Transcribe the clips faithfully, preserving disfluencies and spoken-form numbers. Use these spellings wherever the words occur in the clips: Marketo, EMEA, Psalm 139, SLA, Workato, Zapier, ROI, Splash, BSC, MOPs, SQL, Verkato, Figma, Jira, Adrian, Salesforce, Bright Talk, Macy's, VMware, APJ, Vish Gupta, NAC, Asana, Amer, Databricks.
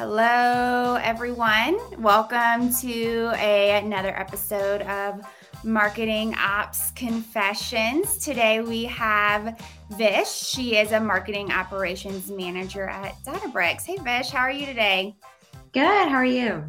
Hello, everyone. Welcome to a, another episode of Marketing Ops Confessions. Today we have Vish. She is a marketing operations manager at Databricks. Hey, Vish, how are you today? Good. How are you?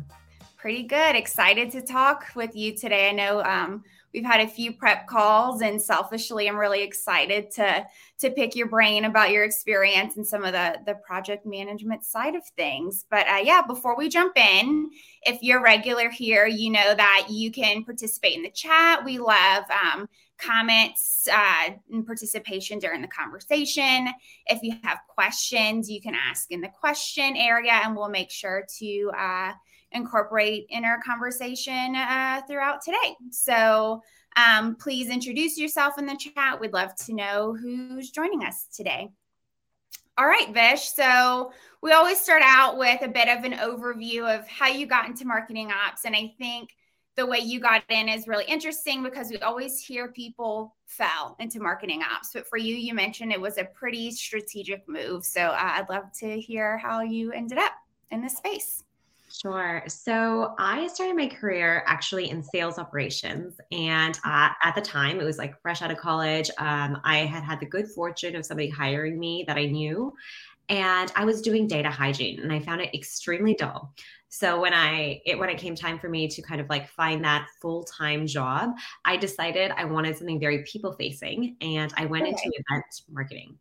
Pretty good. Excited to talk with you today. I know um, we've had a few prep calls, and selfishly, I'm really excited to to pick your brain about your experience and some of the, the project management side of things. But uh, yeah, before we jump in, if you're regular here, you know that you can participate in the chat. We love um, comments uh, and participation during the conversation. If you have questions, you can ask in the question area, and we'll make sure to uh, incorporate in our conversation uh, throughout today. So um, please introduce yourself in the chat. We'd love to know who's joining us today. All right, Vish. So we always start out with a bit of an overview of how you got into marketing ops. And I think the way you got in is really interesting because we always hear people fell into marketing ops. But for you, you mentioned it was a pretty strategic move. So uh, I'd love to hear how you ended up in this space. Sure. So I started my career actually in sales operations. And uh, at the time, it was like fresh out of college. Um, I had had the good fortune of somebody hiring me that I knew. And I was doing data hygiene, and I found it extremely dull. So when I it when it came time for me to kind of like find that full-time job, I decided I wanted something very people-facing. And I went okay. into event marketing.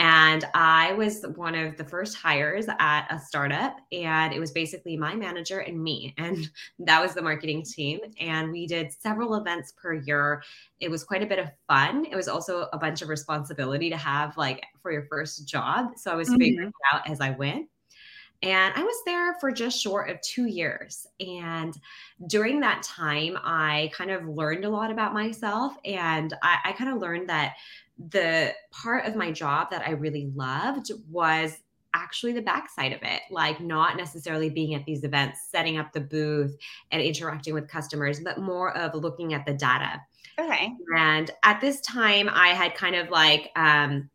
And I was one of the first hires at a startup, and it was basically my manager and me, and that was the marketing team. And we did several events per year. It was quite a bit of fun. It was also a bunch of responsibility to have like for your first job. So I was mm-hmm. figuring it out as I went. And I was there for just short of two years. And during that time, I kind of learned a lot about myself. And I, I kind of learned that the part of my job that I really loved was actually the backside of it, like not necessarily being at these events, setting up the booth and interacting with customers, but more of looking at the data. Okay. And at this time, I had kind of like um,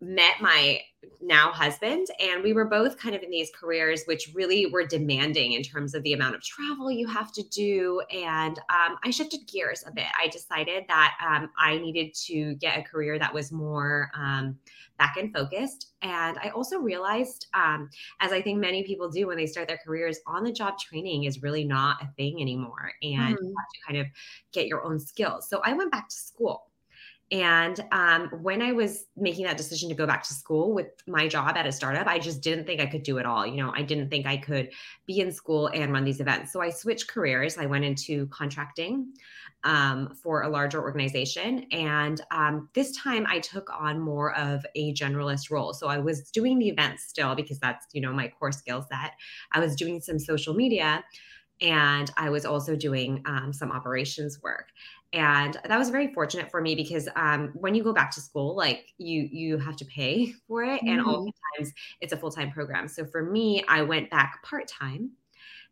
met my now husband, and we were both kind of in these careers which really were demanding in terms of the amount of travel you have to do. And um, I shifted gears a bit. I decided that um, I needed to get a career that was more um, back-end focused. And I also realized, um, as I think many people do when they start their careers, on-the-job training is really not a thing anymore. And mm-hmm. you have to kind of get your own skills. So I went back to school. And um, when I was making that decision to go back to school with my job at a startup, I just didn't think I could do it all. You know, I didn't think I could be in school and run these events. So I switched careers. I went into contracting um, for a larger organization. And um, this time I took on more of a generalist role. So I was doing the events still because that's, you know, my core skill set. I was doing some social media, and I was also doing um, some operations work. And that was very fortunate for me because um, when you go back to school, like you you have to pay for it. Mm-hmm. And oftentimes it's a full-time program. So for me, I went back part-time,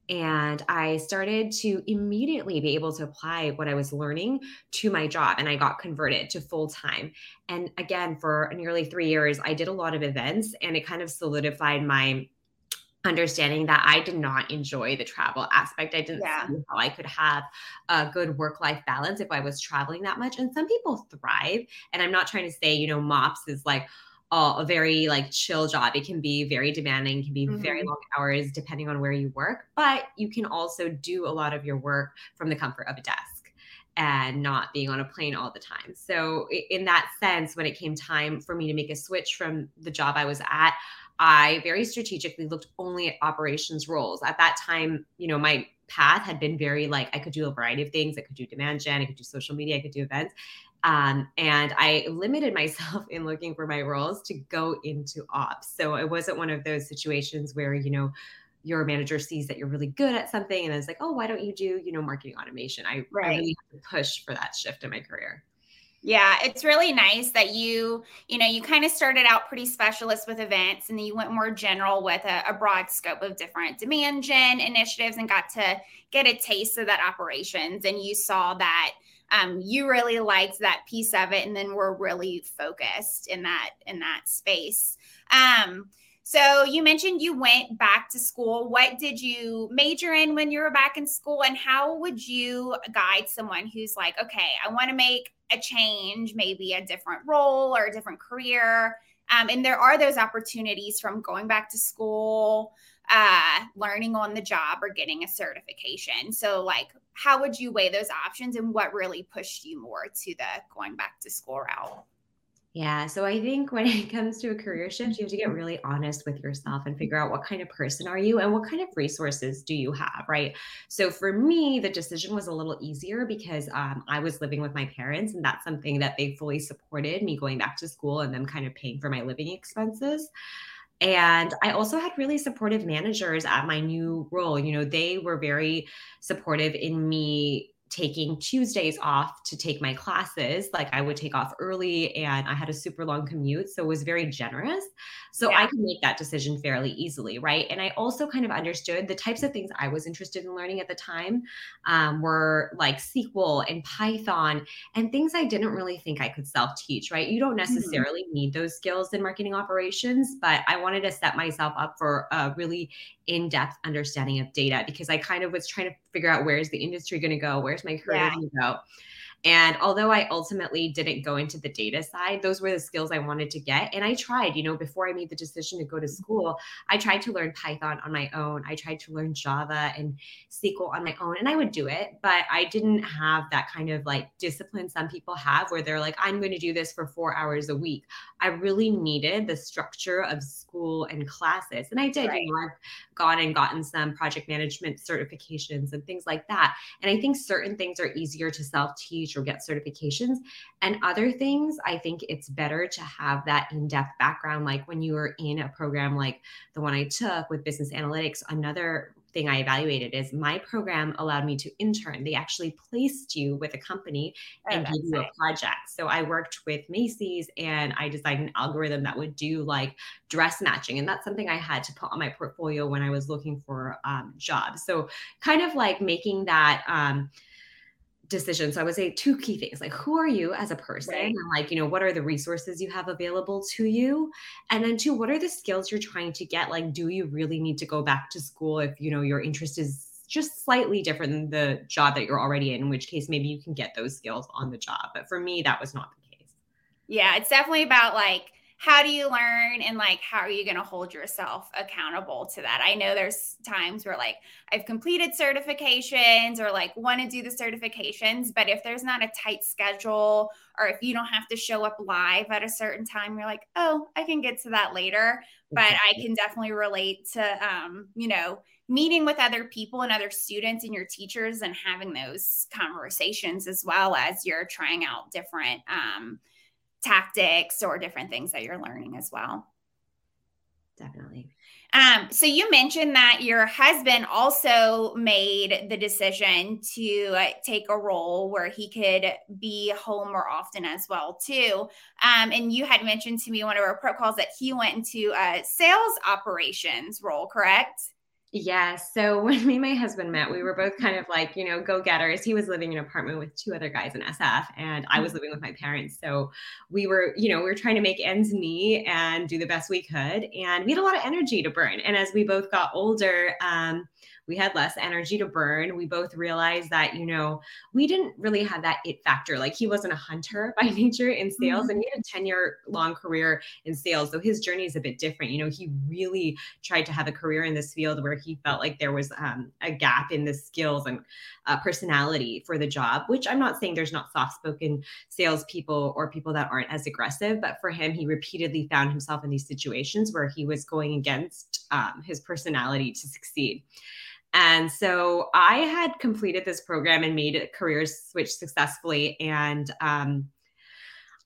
and I started to immediately be able to apply what I was learning to my job. And I got converted to full-time. And again, for nearly three years, I did a lot of events, and it kind of solidified my understanding that I did not enjoy the travel aspect. I didn't yeah. see how I could have a good work-life balance if I was traveling that much. And some people thrive. And I'm not trying to say, you know, MOPs is like a, a very like chill job. It can be very demanding, can be mm-hmm. very long hours depending on where you work, but you can also do a lot of your work from the comfort of a desk and not being on a plane all the time. So in that sense, when it came time for me to make a switch from the job I was at, I very strategically looked only at operations roles. At that time, you know, my path had been very like, I could do a variety of things. I could do demand gen, I could do social media, I could do events. Um, and I limited myself in looking for my roles to go into ops. So it wasn't one of those situations where, you know, your manager sees that you're really good at something and is like, oh, why don't you do, you know, marketing automation? I, right. I really had to push for that shift in my career. Yeah, it's really nice that you, you know, you kind of started out pretty specialist with events, and then you went more general with a, a broad scope of different demand gen initiatives, and got to get a taste of that operations. And you saw that um, you really liked that piece of it, and then were really focused in that in that space. Um, So you mentioned you went back to school. What did you major in when you were back in school? And how would you guide someone who's like, okay, I want to make a change, maybe a different role or a different career? Um, and there are those opportunities from going back to school, uh, learning on the job, or getting a certification. So like, how would you weigh those options, and what really pushed you more to the going back to school route? Yeah. So I think when it comes to a career shift, you have to get really honest with yourself and figure out what kind of person are you and what kind of resources do you have, right? So for me, the decision was a little easier because um, I was living with my parents, and that's something that they fully supported me going back to school and them kind of paying for my living expenses. And I also had really supportive managers at my new role. You know, they were very supportive in me taking Tuesdays off to take my classes. Like, I would take off early, and I had a super long commute, so it was very generous. So yeah. I could make that decision fairly easily, right? And I also kind of understood the types of things I was interested in learning at the time um, were like S Q L and Python and things I didn't really think I could self-teach, right? You don't necessarily mm-hmm. need those skills in marketing operations, but I wanted to set myself up for a really in-depth understanding of data, because I kind of was trying to figure out, where is the industry going to go? Where's my career yeah. going to go? And although I ultimately didn't go into the data side, those were the skills I wanted to get. And I tried, you know, before I made the decision to go to school, I tried to learn Python on my own. I tried to learn Java and S Q L on my own, and I would do it, but I didn't have that kind of like discipline some people have, where they're like, I'm going to do this for four hours a week. I really needed the structure of school and classes. And I did, right. you know, I've gone and gotten some project management certifications and things like that. And I think certain things are easier to self-teach or get certifications, and other things, I think it's better to have that in-depth background. Like when you were in a program like the one I took with business analytics, another thing I evaluated is my program allowed me to intern. They actually placed you with a company oh, and gave you nice. a project. So I worked with Macy's, and I designed an algorithm that would do like dress matching. And that's something I had to put on my portfolio when I was looking for um, jobs. So kind of like making that, um, decision. So I would say two key things, like, who are you as a person? Right. And like, you know, what are the resources you have available to you? And then two, what are the skills you're trying to get? Like, do you really need to go back to school if, you know, your interest is just slightly different than the job that you're already in, in which case maybe you can get those skills on the job. But for me, that was not the case. Yeah. It's definitely about like, how do you learn, and like, how are you going to hold yourself accountable to that? I know there's times where like I've completed certifications or like want to do the certifications, but if there's not a tight schedule, or if you don't have to show up live at a certain time, you're like, oh, I can get to that later. But I can definitely relate to, um, you know, meeting with other people and other students and your teachers and having those conversations, as well as you're trying out different, um, tactics or different things that you're learning as well. Definitely. Um, so you mentioned that your husband also made the decision to uh, take a role where he could be home more often as well too. Um, and you had mentioned to me one of our prep calls that he went into a sales operations role, correct? Yeah. So when me and my husband met, we were both kind of like, you know, go-getters. He was living in an apartment with two other guys in S F, and I was living with my parents. So we were, you know, we were trying to make ends meet and do the best we could. And we had a lot of energy to burn. And as we both got older, um, we had less energy to burn. We both realized that, you know, we didn't really have that it factor. Like, he wasn't a hunter by nature in sales, mm-hmm. and he had a ten year long career in sales. So his journey is a bit different. You know, he really tried to have a career in this field where he felt like there was um, a gap in the skills and uh, personality for the job, which I'm not saying there's not soft-spoken salespeople or people that aren't as aggressive, but for him, he repeatedly found himself in these situations where he was going against um, his personality to succeed. And so I had completed this program and made a career switch successfully. And um,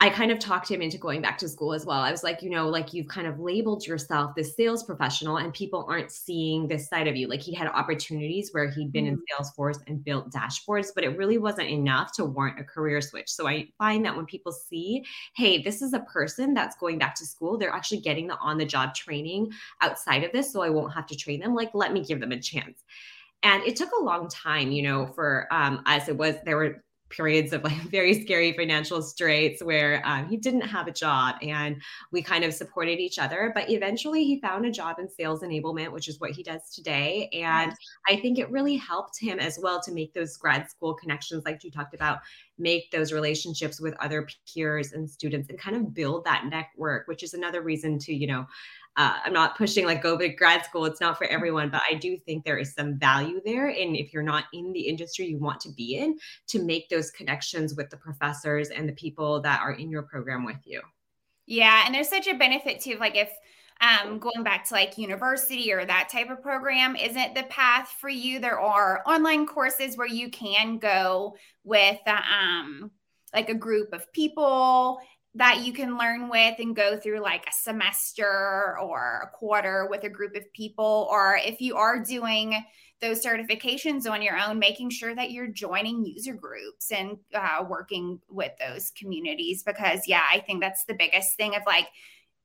I kind of talked him into going back to school as well. I was like, you know, like, you've kind of labeled yourself this sales professional and people aren't seeing this side of you. Like, he had opportunities where he'd been mm-hmm. in Salesforce and built dashboards, but it really wasn't enough to warrant a career switch. So I find that when people see, hey, this is a person that's going back to school, they're actually getting the on-the-job training outside of this, so I won't have to train them. Like, let me give them a chance. And it took a long time, you know, for um, us. It was, there were periods of like very scary financial straits where um, he didn't have a job, and we kind of supported each other. But eventually he found a job in sales enablement, which is what he does today. And I think it really helped him as well to make those grad school connections, like you talked about, make those relationships with other peers and students and kind of build that network, which is another reason to, you know, uh, I'm not pushing like go to grad school. It's not for everyone, but I do think there is some value there. And if you're not in the industry you want to be in, to make those connections with the professors and the people that are in your program with you. Yeah. And there's such a benefit too, like if Um, going back to like university or that type of program isn't the path for you, there are online courses where you can go with um, like a group of people that you can learn with and go through like a semester or a quarter with a group of people. Or if you are doing those certifications on your own, making sure that you're joining user groups and uh, working with those communities, because yeah, I think that's the biggest thing of like,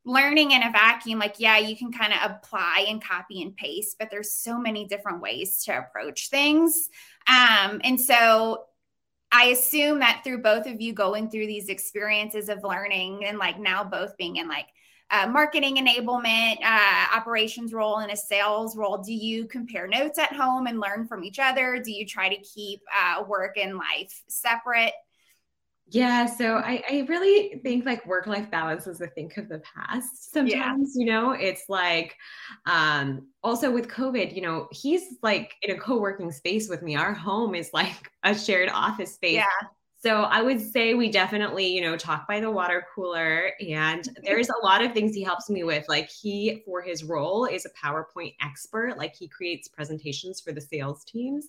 learning in a vacuum, like, yeah, you can kind of apply and copy and paste, but there's so many different ways to approach things. Um, and so I assume that through both of you going through these experiences of learning and like now both being in like a marketing enablement, uh, operations role and a sales role, do you compare notes at home and learn from each other? Do you try to keep uh, work and life separate? Yeah. So I, I really think like work-life balance is a thing of the past sometimes, yeah. You know, it's like, um, also with COVID, you know, he's like in a co-working space with me. Our home is like a shared office space. Yeah. So I would say we definitely, you know, talk by the water cooler, and there's a lot of things he helps me with. Like he, for his role, is a PowerPoint expert. Like he creates presentations for the sales teams.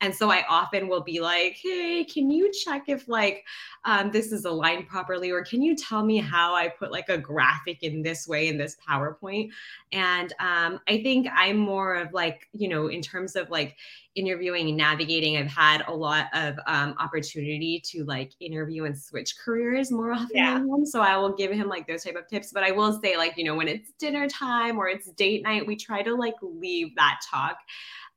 And so I often will be like, hey, can you check if like um, this is aligned properly? Or can you tell me how I put like a graphic in this way in this PowerPoint? And um, I think I'm more of like, you know, in terms of like interviewing and navigating, I've had a lot of um, opportunity to like interview and switch careers more often yeah. than one. So I will give him like those type of tips. But I will say like, you know, when it's dinner time or it's date night, we try to like leave that talk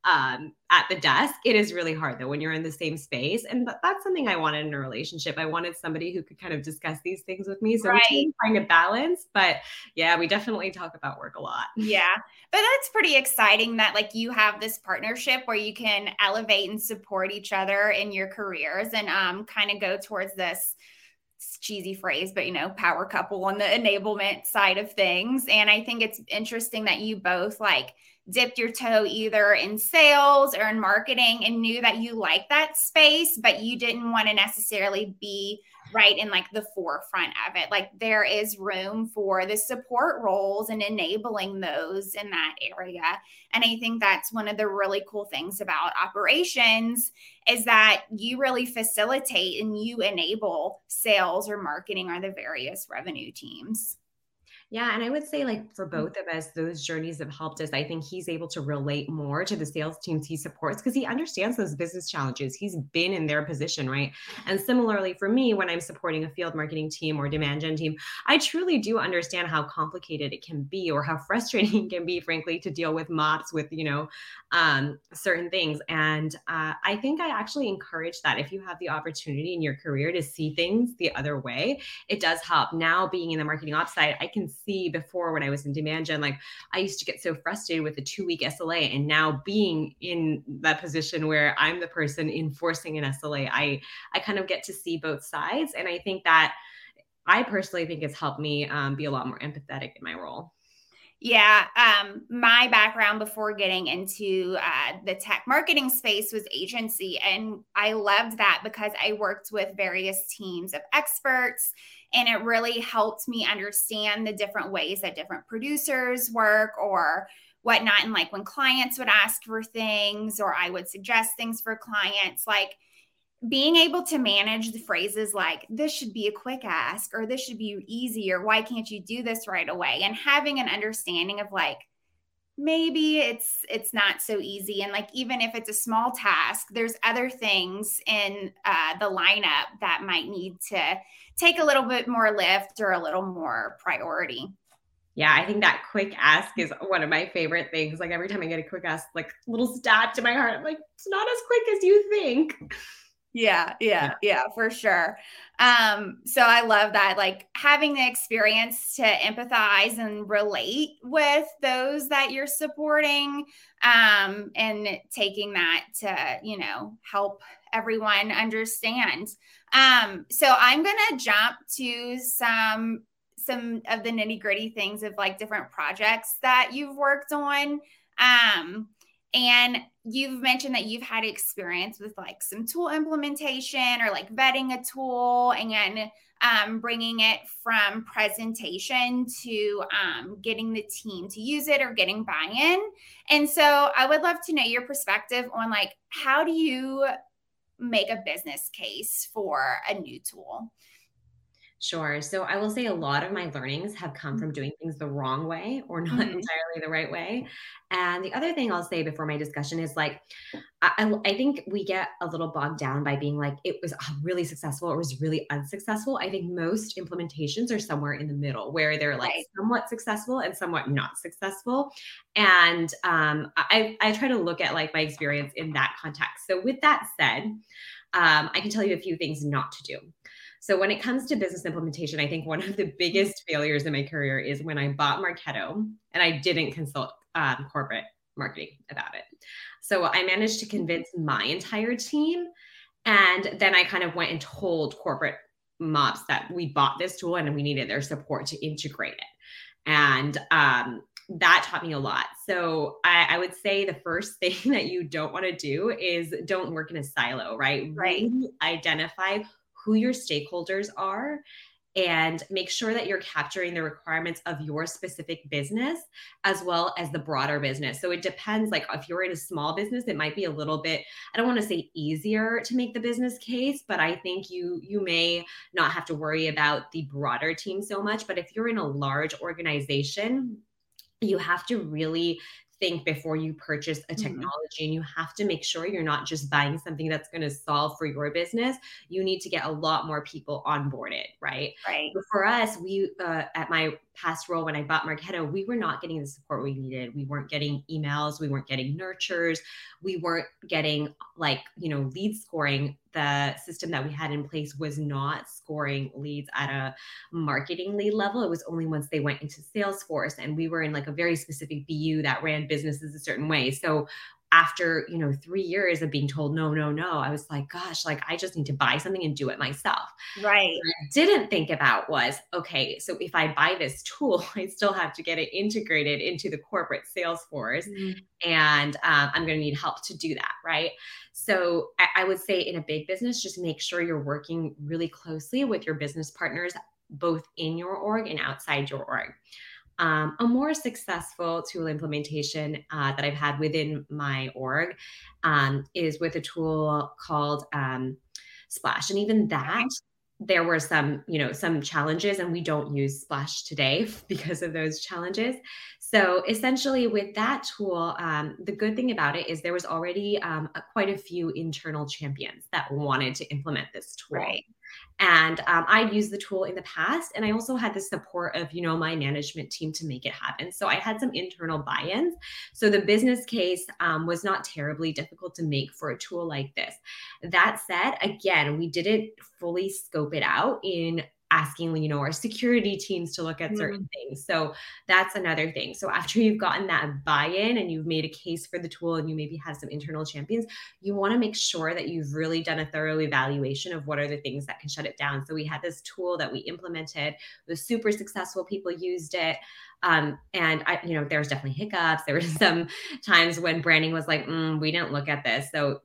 Um, at the desk. It is really hard though when you're in the same space. And th- that's something I wanted in a relationship. I wanted somebody who could kind of discuss these things with me. So right. we find a balance, but yeah, we definitely talk about work a lot. Yeah. But that's pretty exciting that like you have this partnership where you can elevate and support each other in your careers and um, kind of go towards this cheesy phrase, but you know, power couple on the enablement side of things. And I think it's interesting that you both like dipped your toe either in sales or in marketing and knew that you like that space, but you didn't want to necessarily be right in like the forefront of it. Like there is room for the support roles and enabling those in that area. And I think that's one of the really cool things about operations is that you really facilitate and you enable sales or marketing or the various revenue teams. Yeah. And I would say like for both of us, those journeys have helped us. I think he's able to relate more to the sales teams he supports because he understands those business challenges. He's been in their position, right? And similarly for me, when I'm supporting a field marketing team or demand gen team, I truly do understand how complicated it can be or how frustrating it can be, frankly, to deal with M O Ps with, you know, um, certain things. And uh, I think I actually encourage that if you have the opportunity in your career to see things the other way, it does help. Now being in the marketing ops side, I can see before when I was in demand gen, like I used to get so frustrated with a two week S L A, and now being in that position where I'm the person enforcing an S L A, I, I kind of get to see both sides. And I think that I personally think it's helped me um, be a lot more empathetic in my role. Yeah. Um, my background before getting into uh, the tech marketing space was agency. And I loved that because I worked with various teams of experts, and it really helped me understand the different ways that different producers work or whatnot. And like when clients would ask for things or I would suggest things for clients, like being able to manage the phrases like this should be a quick ask or this should be easy or why can't you do this right away? And having an understanding of like, maybe it's it's not so easy. And like, even if it's a small task, there's other things in uh, the lineup that might need to take a little bit more lift or a little more priority. Yeah, I think that quick ask is one of my favorite things. Like every time I get a quick ask, like little stab to my heart, I'm like, it's not as quick as you think. Yeah, yeah, yeah, for sure. Um, so I love that, like having the experience to empathize and relate with those that you're supporting, um, and taking that to, you know, help everyone understand. Um, so I'm going to jump to some, some of the nitty gritty things of like different projects that you've worked on. Um, And you've mentioned that you've had experience with like some tool implementation or like vetting a tool and um, bringing it from presentation to um, getting the team to use it or getting buy-in. And so I would love to know your perspective on like, how do you make a business case for a new tool? Sure. So I will say a lot of my learnings have come from doing things the wrong way or not mm-hmm. entirely the right way. And the other thing I'll say before my discussion is like, I, I think we get a little bogged down by being like, it was really successful. It was really unsuccessful. I think most implementations are somewhere in the middle where they're like right. somewhat successful and somewhat not successful. And um, I, I try to look at like my experience in that context. So with that said, um, I can tell you a few things not to do. So when it comes to business implementation, I think one of the biggest failures in my career is when I bought Marketo and I didn't consult um, corporate marketing about it. So I managed to convince my entire team. And then I kind of went and told corporate M O Ps that we bought this tool and we needed their support to integrate it. And um, that taught me a lot. So I, I would say the first thing that you don't want to do is don't work in a silo, right? Right. Really identify who your stakeholders are and make sure that you're capturing the requirements of your specific business as well as the broader business. So it depends, like if you're in a small business, it might be a little bit, I don't want to say easier to make the business case, but I think you you may not have to worry about the broader team so much. But if you're in a large organization, you have to really think before you purchase a technology, mm-hmm. and you have to make sure you're not just buying something that's going to solve for your business. You need to get a lot more people onboarded, right? Right. But for us, we, uh, at my past role, when I bought Marketo, we were not getting the support we needed. We weren't getting emails. We weren't getting nurtures. We weren't getting like, you know, lead scoring. The system that we had in place was not scoring leads at a marketing lead level. It was only once they went into Salesforce, and we were in like a very specific B U that ran businesses a certain way. So after, you know, three years of being told, no, no, no, I was like, gosh, like I just need to buy something and do it myself. Right. What I didn't think about was, okay, so if I buy this tool, I still have to get it integrated into the corporate Salesforce. Mm-hmm. And um, I'm going to need help to do that. Right. So I, I would say in a big business, just make sure you're working really closely with your business partners, both in your org and outside your org. Um, a more successful tool implementation uh, that I've had within my org um, is with a tool called um, Splash. And even that, there were some, you know, some challenges, and we don't use Splash today because of those challenges. So essentially with that tool, um, the good thing about it is there was already um, a, quite a few internal champions that wanted to implement this tool. Right. And um, I'd used the tool in the past, and I also had the support of, you know, my management team to make it happen. So I had some internal buy-ins. So the business case um, was not terribly difficult to make for a tool like this. That said, again, we didn't fully scope it out in asking, you know, our security teams to look at certain mm-hmm. things. So that's another thing. So after you've gotten that buy-in and you've made a case for the tool and you maybe have some internal champions, you want to make sure that you've really done a thorough evaluation of what are the things that can shut it down. So we had this tool that we implemented, it was super successful, people used it. Um, and I, you know, there's definitely hiccups. There were some times when branding was like, mm, we didn't look at this. So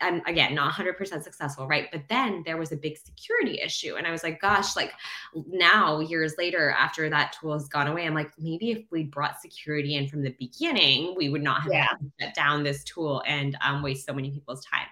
I'm again, not one hundred percent successful, right? But then there was a big security issue. And I was like, gosh, like now years later, after that tool has gone away, I'm like, maybe if we brought security in from the beginning, we would not have yeah. shut down this tool and um, waste so many people's time.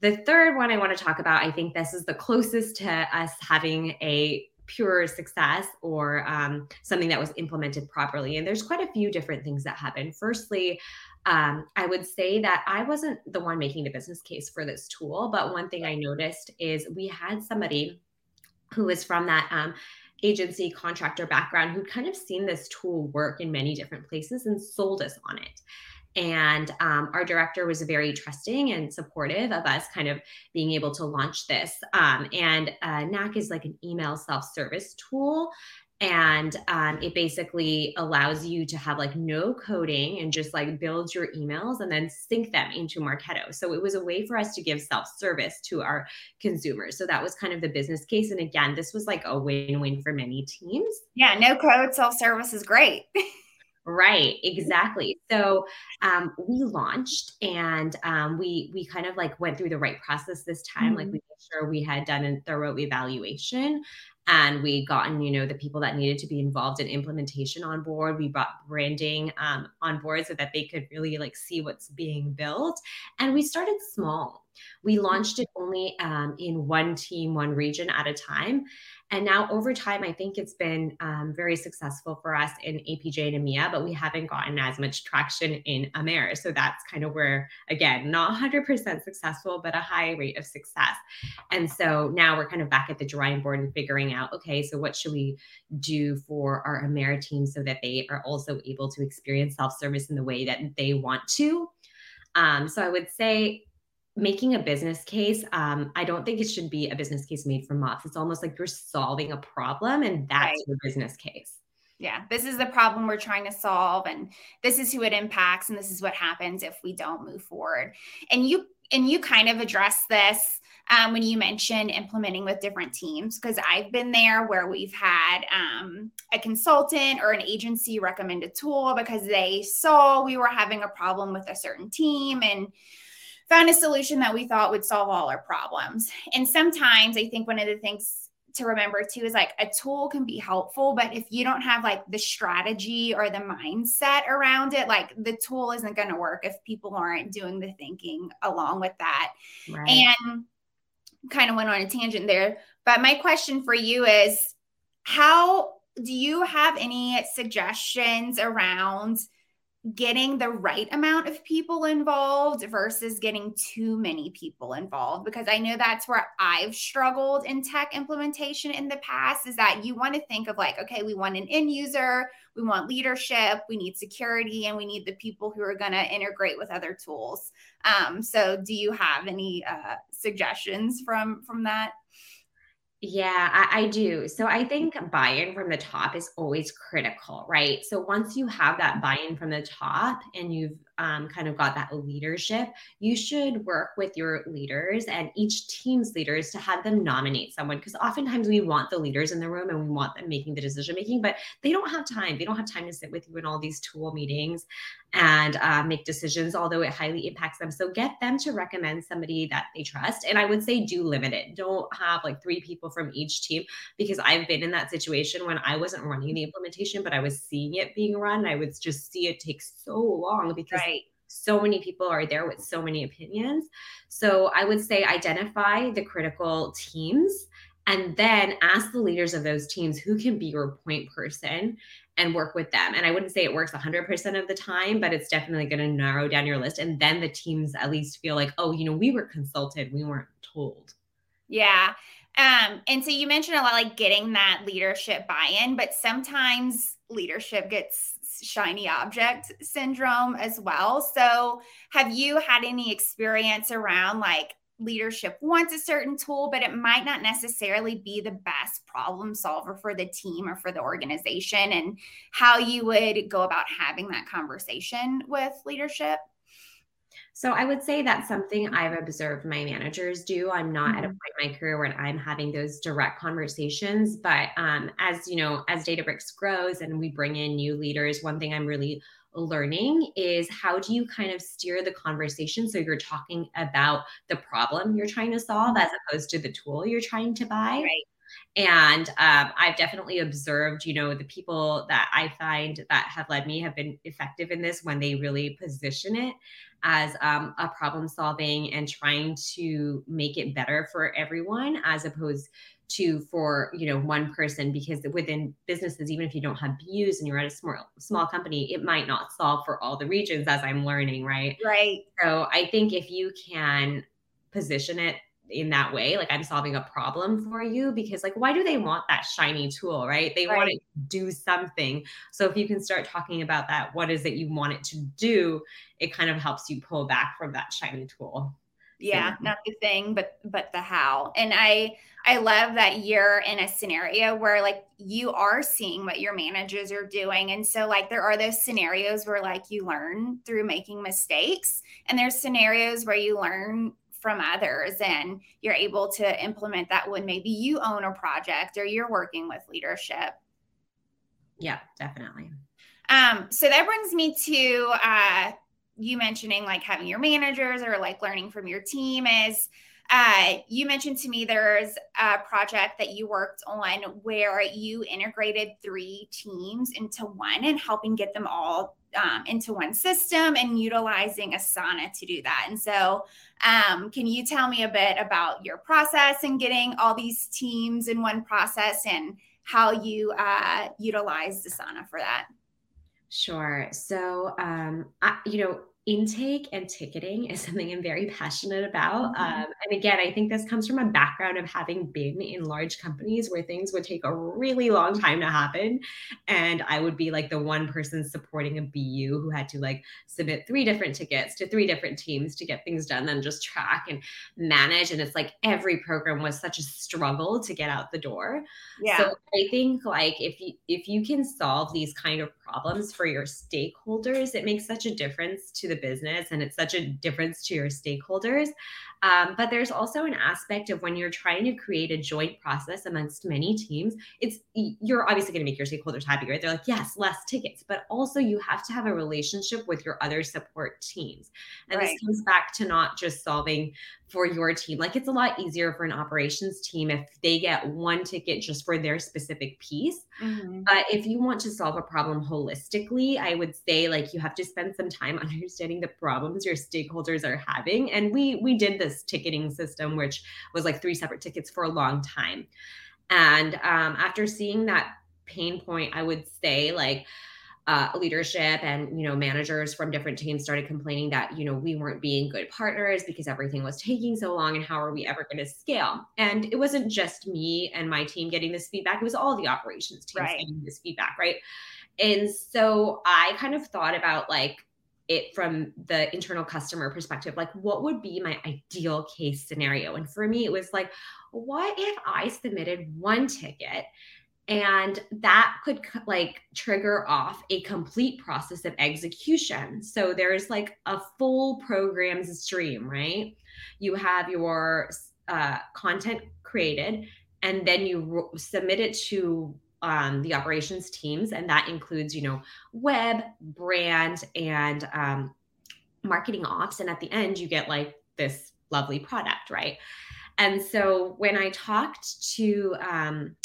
The third one I want to talk about, I think this is the closest to us having a pure success or um, something that was implemented properly. And there's quite a few different things that happen. Firstly, Um, I would say that I wasn't the one making the business case for this tool, but one thing I noticed is we had somebody who was from that um, agency contractor background who'd kind of seen this tool work in many different places and sold us on it. And um, our director was very trusting and supportive of us kind of being able to launch this. Um, and uh, N A C is like an email self-service tool. And um, it basically allows you to have like no coding and just like build your emails and then sync them into Marketo. So it was a way for us to give self-service to our consumers. So that was kind of the business case. And again, this was like a win-win for many teams. Yeah, no code self-service is great. Right, exactly. So um, we launched and um, we we kind of like went through the right process this time. Mm-hmm. Like we made sure we had done a thorough evaluation. And we'd gotten, you know, the people that needed to be involved in implementation on board. We brought branding um, on board so that they could really like see what's being built. And we started small. We launched it only um, in one team, one region at a time. And now over time, I think it's been um, very successful for us in A P J and EMEA, but we haven't gotten as much traction in Amer. So that's kind of where, again, not one hundred percent successful, but a high rate of success. And so now we're kind of back at the drawing board and figuring out, okay, so what should we do for our Amer team so that they are also able to experience self-service in the way that they want to? Um, so I would say, making a business case, um, I don't think it should be a business case made for mops. It's almost like you're solving a problem and that's right. Your business case. Yeah, this is the problem we're trying to solve and this is who it impacts and this is what happens if we don't move forward. And you and you kind of address this um, when you mentioned implementing with different teams, because I've been there where we've had um, a consultant or an agency recommend a tool because they saw we were having a problem with a certain team and found a solution that we thought would solve all our problems. And sometimes I think one of the things to remember too is like a tool can be helpful, but if you don't have like the strategy or the mindset around it, like the tool isn't going to work if people aren't doing the thinking along with that. Right. And kind of went on a tangent there. But my question for you is, how do you have any suggestions around getting the right amount of people involved versus getting too many people involved? Because I know that's where I've struggled in tech implementation in the past, is that you want to think of like, okay, we want an end user, we want leadership, we need security, and we need the people who are going to integrate with other tools. Um, so do you have any uh, suggestions from, from that? Yeah, I, I do. So I think buy-in from the top is always critical, right? So once you have that buy-in from the top and you've um, kind of got that leadership, you should work with your leaders and each team's leaders to have them nominate someone. Because oftentimes we want the leaders in the room and we want them making the decision-making, but they don't have time. They don't have time to sit with you in all these tool meetings and uh, make decisions, although it highly impacts them. So get them to recommend somebody that they trust. And I would say do limit it. Don't have like three people from each team, because I've been in that situation when I wasn't running the implementation, but I was seeing it being run. I would just see it take so long because right. so many people are there with so many opinions. So I would say identify the critical teams and then ask the leaders of those teams who can be your point person and work with them. And I wouldn't say it works one hundred percent of the time, but it's definitely going to narrow down your list. And then the teams at least feel like, oh, you know, we were consulted, we weren't told. Yeah. Um, and so you mentioned a lot like getting that leadership buy-in, but sometimes leadership gets shiny object syndrome as well. So have you had any experience around like leadership wants a certain tool, but it might not necessarily be the best problem solver for the team or for the organization, and how you would go about having that conversation with leadership? So I would say that's something I've observed my managers do. I'm not mm-hmm. at a point in my career where I'm having those direct conversations, but um, as you know, as Databricks grows and we bring in new leaders, one thing I'm really learning is how do you kind of steer the conversation so you're talking about the problem you're trying to solve as opposed to the tool you're trying to buy. Right. And um, I've definitely observed, you know, the people that I find that have led me have been effective in this when they really position it as um, a problem solving and trying to make it better for everyone as opposed to for, you know, one person, because within businesses, even if you don't have B Us and you're at a small, small company, it might not solve for all the regions, as I'm learning, right? Right. So I think if you can position it in that way. Like, I'm solving a problem for you, because like, why do they want that shiny tool, right? They right. want it to do something. So if you can start talking about that, what is it you want it to do? It kind of helps you pull back from that shiny tool. Yeah, so, not the thing, but, but the how. And I, I love that you're in a scenario where like you are seeing what your managers are doing. And so like, there are those scenarios where like you learn through making mistakes, and there's scenarios where you learn from others and you're able to implement that when maybe you own a project or you're working with leadership. Yeah, definitely. Um, so that brings me to, uh, you mentioning like having your managers or like learning from your team is, uh, you mentioned to me there's a project that you worked on where you integrated three teams into one and helping get them all um, into one system and utilizing Asana to do that. And so um, can you tell me a bit about your process and getting all these teams in one process and how you uh, utilized Asana for that? Sure. So, um, I, you know, intake and ticketing is something I'm very passionate about. Mm-hmm. Um, and again, I think this comes from a background of having been in large companies where things would take a really long time to happen. And I would be like the one person supporting a B U who had to like submit three different tickets to three different teams to get things done, then just track and manage. And it's like every program was such a struggle to get out the door. Yeah. So I think like if you, if you can solve these kind of problems for your stakeholders, it makes such a difference to the business, and it's such a difference to your stakeholders. Um, but there's also an aspect of when you're trying to create a joint process amongst many teams, it's you're obviously going to make your stakeholders happy, right? They're like, yes, less tickets, but also you have to have a relationship with your other support teams. And right. this comes back to not just solving for your team. Like, it's a lot easier for an operations team if they get one ticket just for their specific piece. Mm-hmm. But if you want to solve a problem holistically, I would say like you have to spend some time understanding the problems your stakeholders are having. And we we did this ticketing system, which was like three separate tickets for a long time. And um, after seeing that pain point, I would say like, Uh, leadership and, you know, managers from different teams started complaining that, you know, we weren't being good partners because everything was taking so long, and how are we ever going to scale? And it wasn't just me and my team getting this feedback. It was all the operations teams right. getting this feedback, right? And so I kind of thought about like it from the internal customer perspective, like what would be my ideal case scenario? And for me, it was like, what if I submitted one ticket and that could like trigger off a complete process of execution? So there's like a full program's stream, right? You have your uh, content created, and then you re- submit it to um, the operations teams. And that includes, you know, web, brand, and um, marketing ops. And at the end, you get like this lovely product, right? And so when I talked to, um,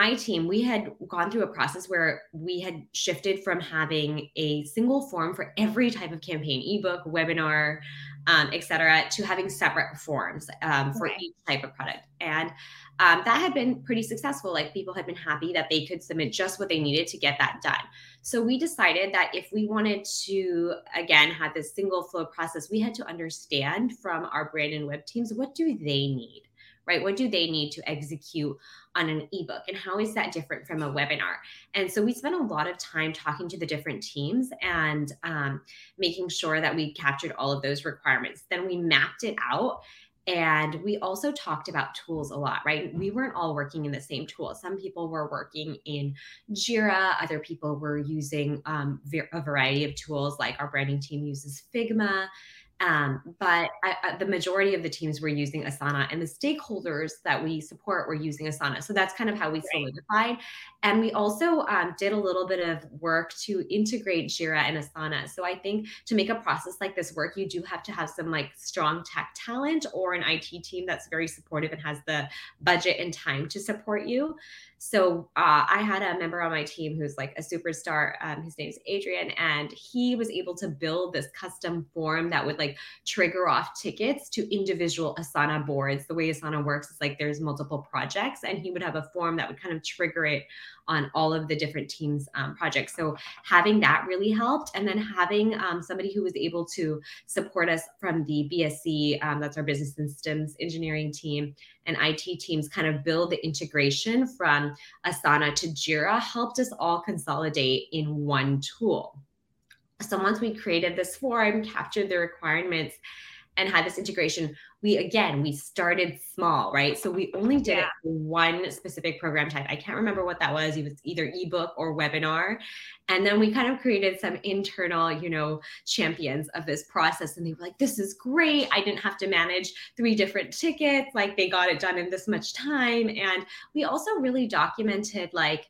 my team, we had gone through a process where we had shifted from having a single form for every type of campaign, ebook, webinar, um, et cetera, to having separate forms um, for okay. each type of product. And um, that had been pretty successful. Like, people had been happy that they could submit just what they needed to get that done. So we decided that if we wanted to, again, have this single flow process, we had to understand from our brand and web teams, what do they need? Right? What do they need to execute on an ebook? And how is that different from a webinar? And so we spent a lot of time talking to the different teams and um, making sure that we captured all of those requirements. Then we mapped it out. And we also talked about tools a lot, right? We weren't all working in the same tool. Some people were working in Jira. Other people were using um, a variety of tools, like our branding team uses Figma. Um, but I, I, the majority of the teams were using Asana, and the stakeholders that we support were using Asana. So that's kind of how we solidified. And we also um, did a little bit of work to integrate Jira and Asana. So I think to make a process like this work, you do have to have some like strong tech talent or an I T team that's very supportive and has the budget and time to support you. So uh, I had a member on my team who's like a superstar. Um, his name is Adrian, and he was able to build this custom form that would like trigger off tickets to individual Asana boards. The way Asana works is like there's multiple projects, and he would have a form that would kind of trigger it on all of the different teams' um, projects. So having that really helped. And then having um, somebody who was able to support us from the B S C, um, that's our business systems engineering team, and I T teams, kind of build the integration from Asana to Jira, helped us all consolidate in one tool. So once we created this form, captured the requirements, and had this integration, we, again, we started small, right? So we only did yeah. it for one specific program type. I can't remember what that was. It was either ebook or webinar. And then we kind of created some internal, you know, champions of this process. And they were like, this is great. I didn't have to manage three different tickets. Like, they got it done in this much time. And we also really documented, like,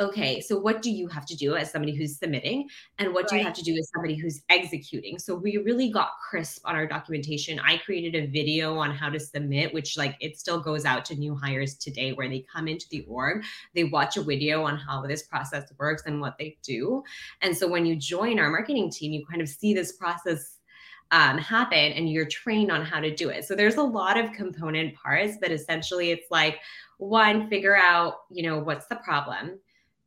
okay, so what do you have to do as somebody who's submitting, and what right. do you have to do as somebody who's executing? So we really got crisp on our documentation. I created a video on how to submit, which, like, it still goes out to new hires today, where they come into the org, they watch a video on how this process works and what they do. And so when you join our marketing team, you kind of see this process um, happen, and you're trained on how to do it. So there's a lot of component parts, but essentially it's like, one, figure out, you know, what's the problem.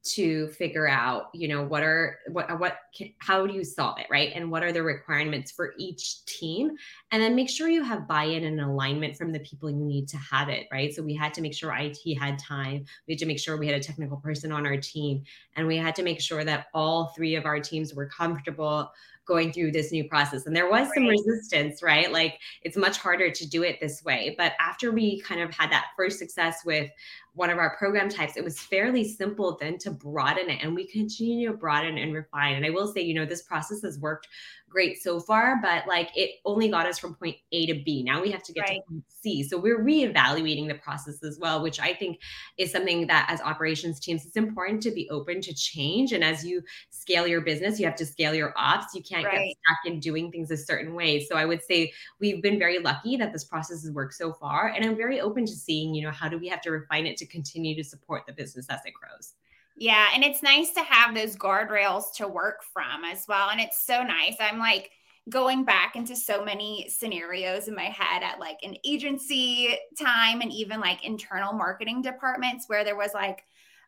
To figure out, you know, what are, what, what, can, how do you solve it, right? And what are the requirements for each team? And then make sure you have buy-in and alignment from the people you need to have it, right? So we had to make sure I T had time. We had to make sure we had a technical person on our team. And we had to make sure that all three of our teams were comfortable going through this new process. And there was right. some resistance, right? Like, it's much harder to do it this way. But after we kind of had that first success with one of our program types, it was fairly simple then to broaden it. And we continue to broaden and refine. And I will say, you know, this process has worked great so far, but, like, it only got us from point A to B. Now we have to get right. to point C. So we're reevaluating the process as well, which I think is something that, as operations teams, it's important to be open to change. And as you scale your business, you have to scale your ops. You can't right. get stuck in doing things a certain way. So I would say we've been very lucky that this process has worked so far. And I'm very open to seeing, you know, how do we have to refine it to continue to support the business as it grows. Yeah. And it's nice to have those guardrails to work from as well. And it's so nice. I'm, like, going back into so many scenarios in my head at, like, an agency time, and even, like, internal marketing departments, where there was, like,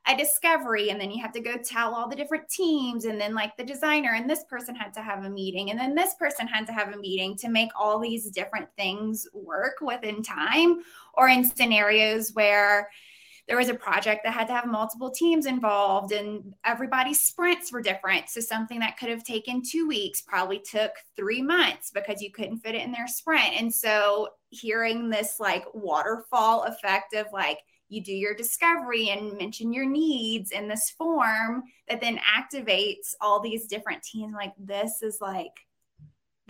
a discovery, and then you have to go tell all the different teams, and then, like, the designer and this person had to have a meeting, and then this person had to have a meeting to make all these different things work within time. Or in scenarios where there was a project that had to have multiple teams involved, and everybody's sprints were different. So something that could have taken two weeks probably took three months because you couldn't fit it in their sprint. And so hearing this, like, waterfall effect of, like, you do your discovery and mention your needs in this form that then activates all these different teams. Like, this is, like,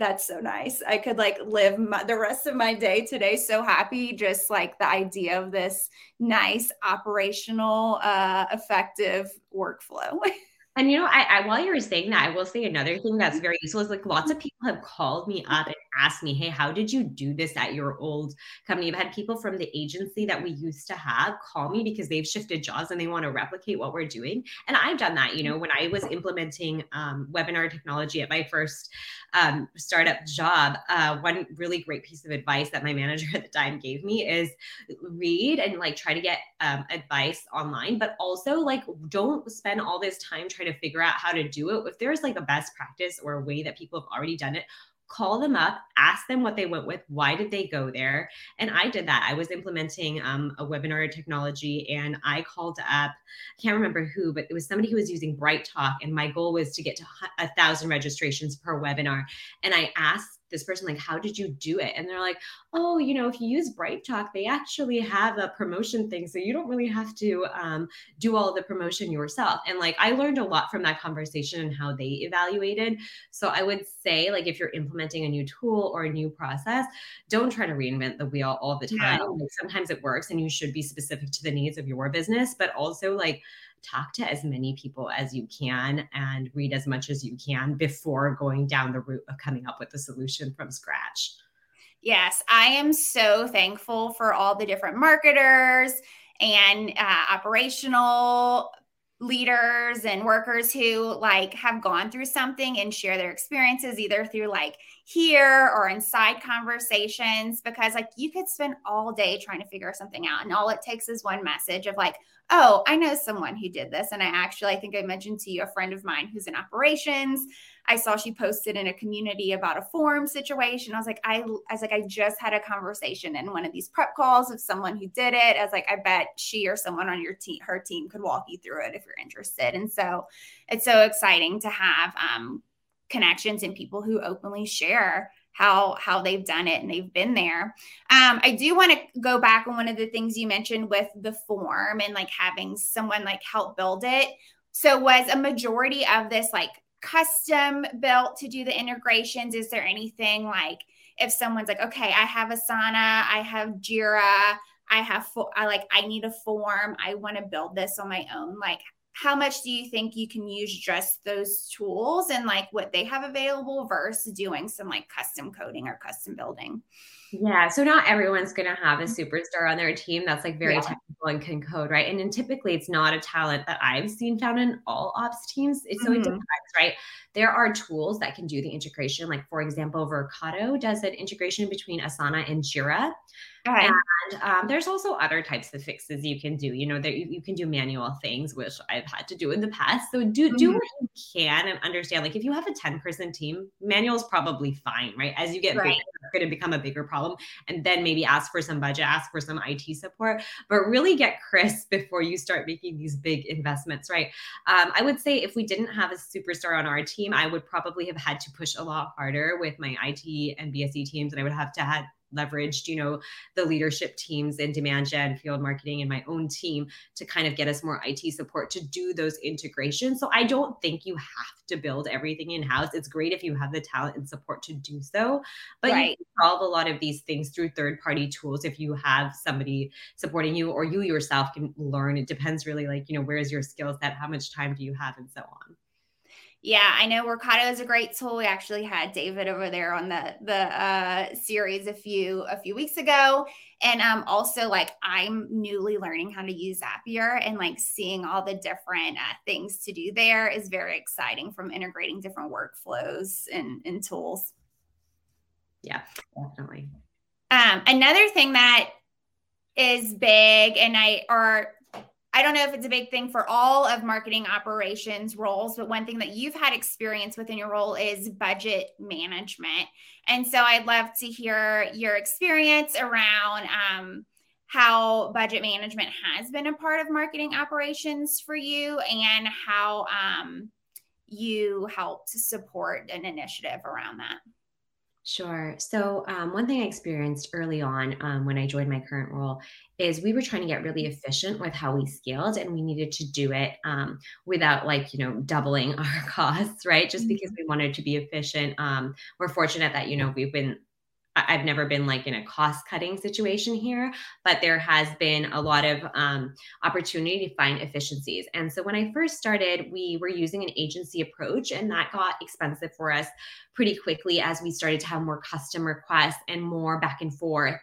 that's so nice. I could, like, live my, the rest of my day today so happy, just, like, the idea of this nice operational, uh, effective workflow. And, you know, I, I while you were saying that, I will say another thing that's very useful is, like, lots of people have called me up and asked me, hey, how did you do this at your old company? I've had people from the agency that we used to have call me because they've shifted jobs and they want to replicate what we're doing. And I've done that. You know, when I was implementing um, webinar technology at my first um, startup job, uh, one really great piece of advice that my manager at the time gave me is read and, like, try to get um, advice online, but also, like, don't spend all this time trying to figure out how to do it. If there's, like, a best practice or a way that people have already done it, call them up, ask them what they went with, why did they go there? And I did that. I was implementing um, a webinar technology, and I called up, I can't remember who, but it was somebody who was using Bright Talk. And my goal was to get to a thousand registrations per webinar. And I asked this person, like, how did you do it? And they're like, oh, you know, if you use Bright Talk, they actually have a promotion thing. So you don't really have to um, do all the promotion yourself. And, like, I learned a lot from that conversation and how they evaluated. So I would say, like, if you're implementing a new tool or a new process, don't try to reinvent the wheel all the time. No. Like, sometimes it works and you should be specific to the needs of your business, but also, like, talk to as many people as you can and read as much as you can before going down the route of coming up with a solution from scratch. Yes, I am so thankful for all the different marketers and uh, operational leaders and workers who, like, have gone through something and share their experiences either through, like, here or inside conversations, because, like, you could spend all day trying to figure something out, and all it takes is one message of, like, oh, I know someone who did this. And I actually, I think I mentioned to you, a friend of mine who's in operations. I saw she posted in a community about a form situation. I was like, I, I was like, I just had a conversation in one of these prep calls of someone who did it. I was like, I bet she or someone on your team, her team, could walk you through it if you're interested. And so it's so exciting to have um, connections and people who openly share how how they've done it and they've been there. Um, I do want to go back on one of the things you mentioned with the form and like having someone like help build it. So was a majority of this like custom built to do the integrations? Is there anything like if someone's like, okay, I have Asana, I have Jira, I have, fo- I like, I need a form, I want to build this on my own. Like, how much do you think you can use just those tools and like what they have available versus doing some like custom coding or custom building? Yeah. So not everyone's going to have a superstar on their team that's like very yeah. technical and can code, right? And then typically it's not a talent that I've seen found in all ops teams. It's mm-hmm. so it depends, right? There are tools that can do the integration. Like for example, Verkato does an integration between Asana and Jira. Okay. And um, there's also other types of fixes you can do. You know, that you, you can do manual things, which I've had to do in the past. So do, mm-hmm. do what you can and understand. Like if you have a ten person team, manual is probably fine, right? As you get right. bigger, it's going to become a bigger problem. Problem, and then maybe ask for some budget, ask for some I T support, but really get crisp before you start making these big investments, right? Um, I would say if we didn't have a superstar on our team, I would probably have had to push a lot harder with my I T and B S C teams, and I would have to have leveraged, you know, the leadership teams in demand gen, field marketing, and my own team to kind of get us more I T support to do those integrations. So I don't think you have to build everything in-house. It's great if you have the talent and support to do so, but right. you can solve a lot of these things through third-party tools if you have somebody supporting you, or you yourself can learn. It depends really, like, you know, where's your skill set, how much time do you have, and so on. Yeah, I know Workato is a great tool. We actually had David over there on the the uh, series a few a few weeks ago. And um, also, like, I'm newly learning how to use Zapier, and like seeing all the different uh, things to do there is very exciting, from integrating different workflows and, and tools. Yeah, definitely. Um, another thing that is big, and I are. I don't know if it's a big thing for all of marketing operations roles, but one thing that you've had experience with in your role is budget management. And so I'd love to hear your experience around um, how budget management has been a part of marketing operations for you, and how um, you helped support an initiative around that. Sure. So um, one thing I experienced early on um, when I joined my current role is we were trying to get really efficient with how we scaled, and we needed to do it um, without like, you know, doubling our costs, right? Just because we wanted to be efficient. Um, we're fortunate that, you know, we've been I've never been like in a cost cutting situation here, but there has been a lot of um, opportunity to find efficiencies. And so when I first started, we were using an agency approach, and that got expensive for us pretty quickly as we started to have more custom requests and more back and forth.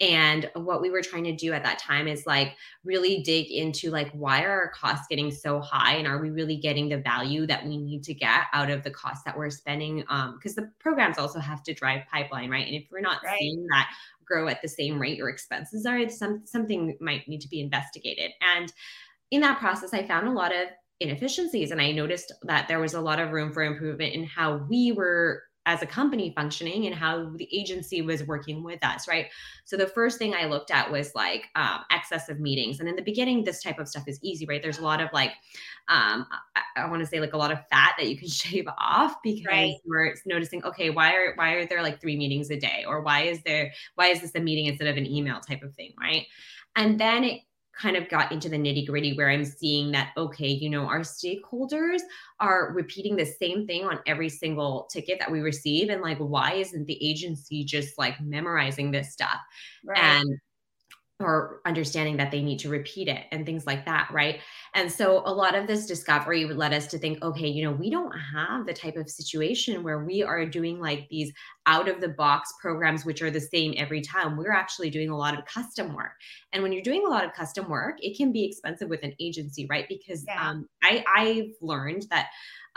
And what we were trying to do at that time is like really dig into like, why are our costs getting so high? And are we really getting the value that we need to get out of the costs that we're spending? Um, because the programs also have to drive pipeline, right? And if we're not right. seeing that grow at the same rate your expenses are, it's some, something might need to be investigated. And in that process, I found a lot of inefficiencies, and I noticed that there was a lot of room for improvement in how we were as a company functioning and how the agency was working with us, right? So the first thing I looked at was like um, excess of meetings. And in the beginning, this type of stuff is easy, right? There's a lot of like, um, I, I want to say like a lot of fat that you can shave off, because right. we're noticing, okay, why are why are there like three meetings a day? Or why is there, why is this a meeting instead of an email type of thing, right? And then it kind of got into the nitty gritty where I'm seeing that, okay, you know, our stakeholders are repeating the same thing on every single ticket that we receive. And like, why isn't the agency just like memorizing this stuff right. and or understanding that they need to repeat it and things like that, right? And so a lot of this discovery led us to think, okay, you know, we don't have the type of situation where we are doing like these out of the box programs, which are the same every time. We're actually doing a lot of custom work. And when you're doing a lot of custom work, it can be expensive with an agency, right? Because yeah. um, I, I've learned that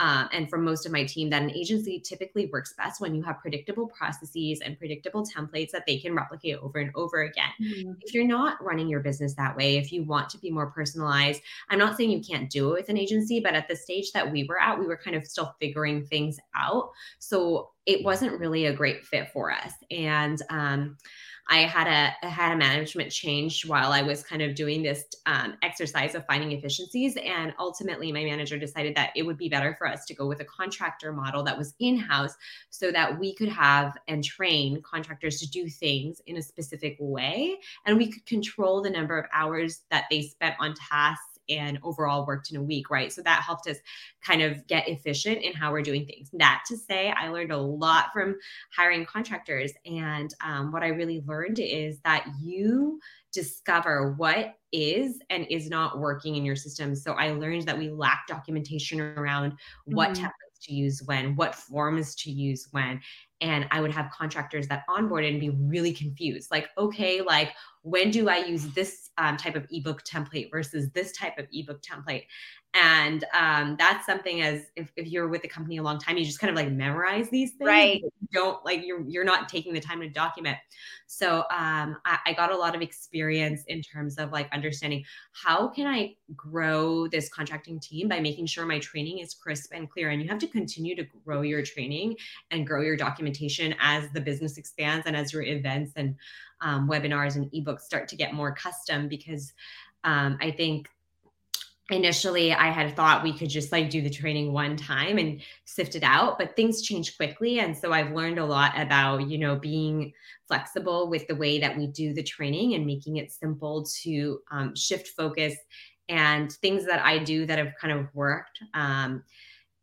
um, and from most of my team that an agency typically works best when you have predictable processes and predictable templates that they can replicate over and over again. Mm-hmm. If you're not running your business that way, if you want to be more personalized, I'm not saying you can't do it with an agency, but at the stage that we were at, we were kind of still figuring things out. So it wasn't really a great fit for us. And um, I had a I had a management change while I was kind of doing this um, exercise of finding efficiencies. And ultimately, my manager decided that it would be better for us to go with a contractor model that was in-house so that we could have and train contractors to do things in a specific way. And we could control the number of hours that they spent on tasks and overall worked in a week, right? So that helped us kind of get efficient in how we're doing things. That to say, I learned a lot from hiring contractors. And um, what I really learned is that you discover what is and is not working in your system. So I learned that we lack documentation around what mm-hmm. templates to use when, what forms to use when. And I would have contractors that onboarded and be really confused. Like, okay, like when do I use this um, type of ebook template versus this type of ebook template? And um, that's something as if, if you're with the company a long time, you just kind of like memorize these things. Right. You don't like you're you're not taking the time to document. So um, I, I got a lot of experience in terms of like understanding how can I grow this contracting team by making sure my training is crisp and clear. And you have to continue to grow your training and grow your documentation as the business expands and as your events and um, webinars and ebooks start to get more custom. Because um, I think initially, I had thought we could just like do the training one time and sift it out, but things change quickly. And so I've learned a lot about, you know, being flexible with the way that we do the training and making it simple to um, shift focus. And things that I do that have kind of worked um,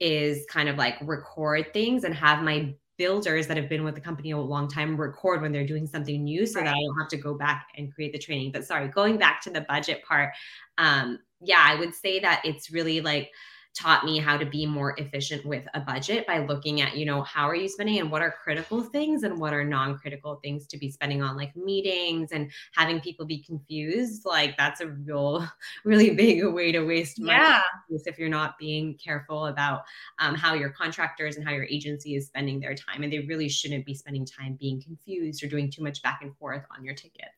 is kind of like record things and have my builders that have been with the company a long time record when they're doing something new so right. that I don't have to go back and create the training. But sorry, going back to the budget part, um, yeah, I would say that it's really like taught me how to be more efficient with a budget by looking at, you know, how are you spending and what are critical things and what are non-critical things to be spending on, like meetings and having people be confused. Like that's a real, really big way to waste money yeah. if you're not being careful about um, how your contractors and how your agency is spending their time. And they really shouldn't be spending time being confused or doing too much back and forth on your tickets.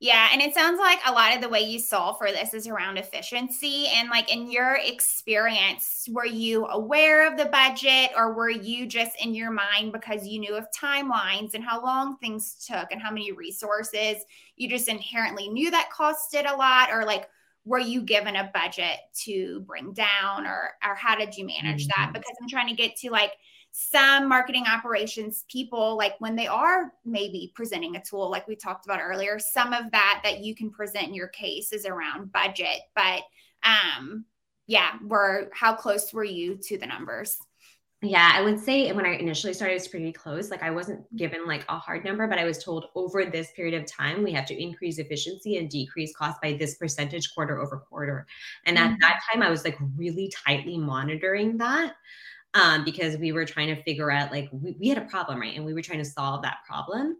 Yeah. And it sounds like a lot of the way you solve for this is around efficiency. And like in your experience, were you aware of the budget or were you just in your mind because you knew of timelines and how long things took and how many resources? You just inherently knew that costed a lot, or like, were you given a budget to bring down, or, or how did you manage mm-hmm. that? Because I'm trying to get to like some marketing operations people, like when they are maybe presenting a tool, like we talked about earlier, some of that that you can present in your case is around budget. But um, yeah, were how close were you to the numbers? Yeah, I would say when I initially started, it was pretty close. Like I wasn't given like a hard number, but I was told over this period of time, we have to increase efficiency and decrease cost by this percentage quarter over quarter. And mm-hmm. at that time, I was like really tightly monitoring that. Um, because we were trying to figure out, like, we, we had a problem, right? And we were trying to solve that problem.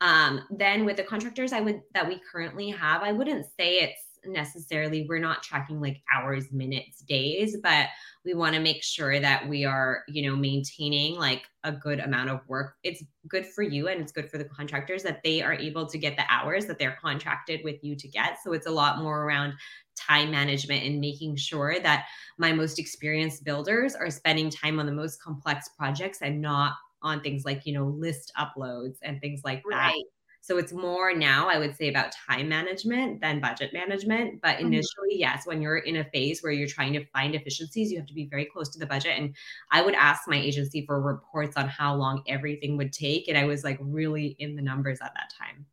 Um, then with the contractors I would that we currently have, I wouldn't say it's necessarily, we're not tracking like hours, minutes, days, but we want to make sure that we are, you know, maintaining like a good amount of work. It's good for you and it's good for the contractors that they are able to get the hours that they're contracted with you to get. So it's a lot more around time management and making sure that my most experienced builders are spending time on the most complex projects and not on things like, you know, list uploads and things like that. Right. So it's more now, I would say, about time management than budget management. But initially, mm-hmm. yes, when you're in a phase where you're trying to find efficiencies, you have to be very close to the budget. And I would ask my agency for reports on how long everything would take. And I was like really in the numbers at that time.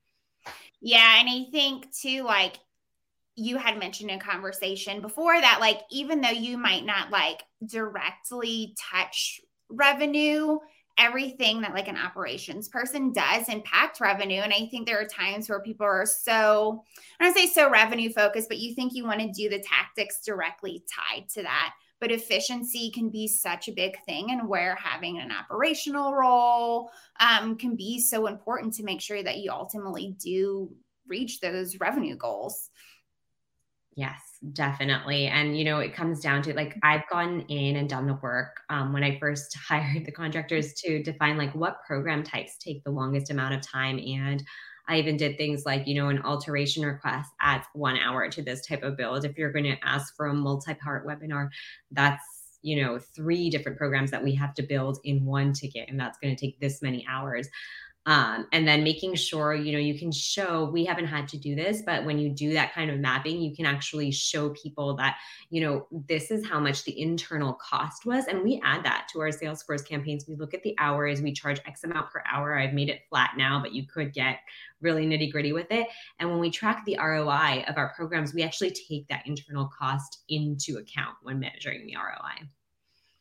Yeah. And I think too, like you had mentioned in conversation before that, like, even though you might not like directly touch revenue, everything that like an operations person does impact revenue. And I think there are times where people are so, I don't say so revenue focused, but you think you want to do the tactics directly tied to that. But efficiency can be such a big thing, and where having an operational role um, can be so important to make sure that you ultimately do reach those revenue goals. Yes, definitely. And, you know, it comes down to like, I've gone in and done the work um, when I first hired the contractors to define like what program types take the longest amount of time. And I even did things like, you know, an alteration request adds one hour to this type of build. If you're going to ask for a multi-part webinar, that's, you know, three different programs that we have to build in one ticket, and that's going to take this many hours. Um, and then making sure, you know, you can show, we haven't had to do this, but when you do that kind of mapping, you can actually show people that, you know, this is how much the internal cost was. And we add that to our Salesforce campaigns. We look at the hours, we charge X amount per hour. I've made it flat now, but you could get really nitty gritty with it. And when we track the R O I of our programs, we actually take that internal cost into account when measuring the R O I.